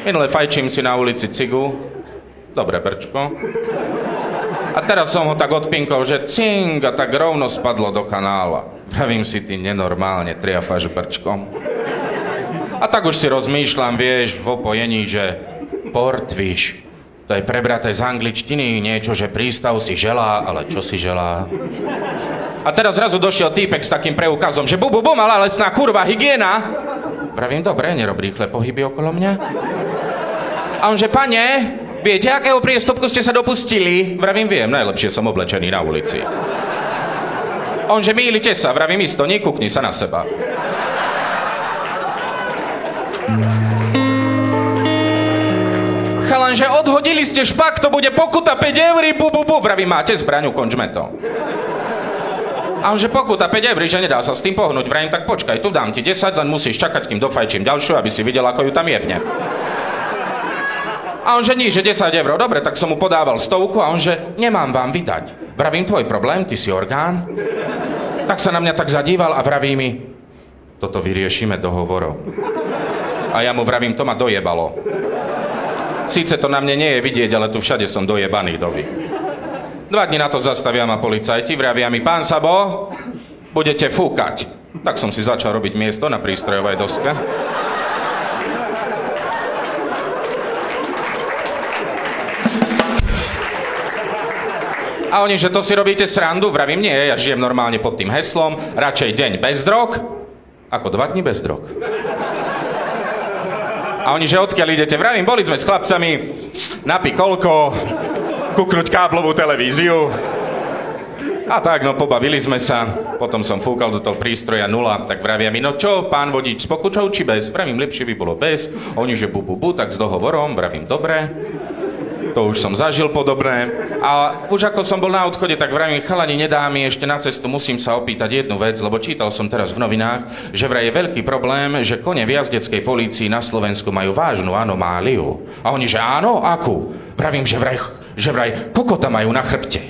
Minule fajčím si na ulici cigu. Dobre brčko. A teraz som ho tak odpinkol, že cing a tak rovno spadlo do kanála. Pravím si, ty nenormálne triafaš brčkom. A tak už si rozmýšľam, vieš, v opojení, že portvíš. To je prebraté z angličtiny niečo, že prístav si želá, ale čo si želá? A teraz zrazu došiel týpek s takým preukazom, že bu, bu, bu, malá lesná kurva, hygiena. Pravím, dobre, nerob rýchle pohyby okolo mňa. A on, že pane, viete, akého priestupku ste sa dopustili? Pravím, viem, najlepšie som oblečený na ulici. On, že mýlite sa, pravím, isto, nekúkni sa na seba. Chalanže, odhodili ste špak, to bude pokuta 5 €, bu, bu, bu. Vravím, máte zbraň, ukončme to. A on, že pokuta 5 €, že nedá sa s tým pohnúť. Vravím, tak počkaj, tu dám ti 10, len musíš čakať, kým dofajčím ďalšiu, aby si videl, ako ju tam jebne. A on, že nie, že 10 €, dobre, tak som mu podával 100 a on, že nemám vám vydať. Vravím, tvoj problém, ty si orgán. Tak sa na mňa tak zadíval a vraví mi, toto vyriešime dohovorom. A ja mu vravím, to ma dojebalo. Síce to na mne nie je vidieť, ale tu všade som dojebaný dovi. 2 dni na to zastavia ma policajti, vravia mi, pán Sabo, budete fúkať. Tak som si začal robiť miesto na prístrojovej doske. A oni, že to si robíte srandu, vravím, nie, ja žijem normálne pod tým heslom, radšej deň bez drog, ako 2 dni bez drog. A oni, že odkiaľ idete? Vravím, boli sme s chlapcami na pikolko, kúknuť káblovú televíziu. A tak, no pobavili sme sa. Potom som fúkal do toho prístroja 0, tak vravia mi, no čo, pán vodič, s pokučou či bez? Vravím, lepšie by bolo bez. Oni, že bu, bu, bu, tak s dohovorom, vravím, dobre. To už som zažil podobné. A už ako som bol na odchode, tak vravím, chalani, nedá mi ešte na cestu, musím sa opýtať jednu vec, lebo čítal som teraz v novinách, že vraj je veľký problém, že kone v jazdeckej polícii na Slovensku majú vážnu anomáliu. A oni, že áno, akú? Vravím, že vraj kokota majú na chrbte.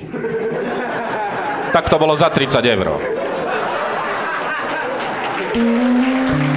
Tak to bolo za 30 €.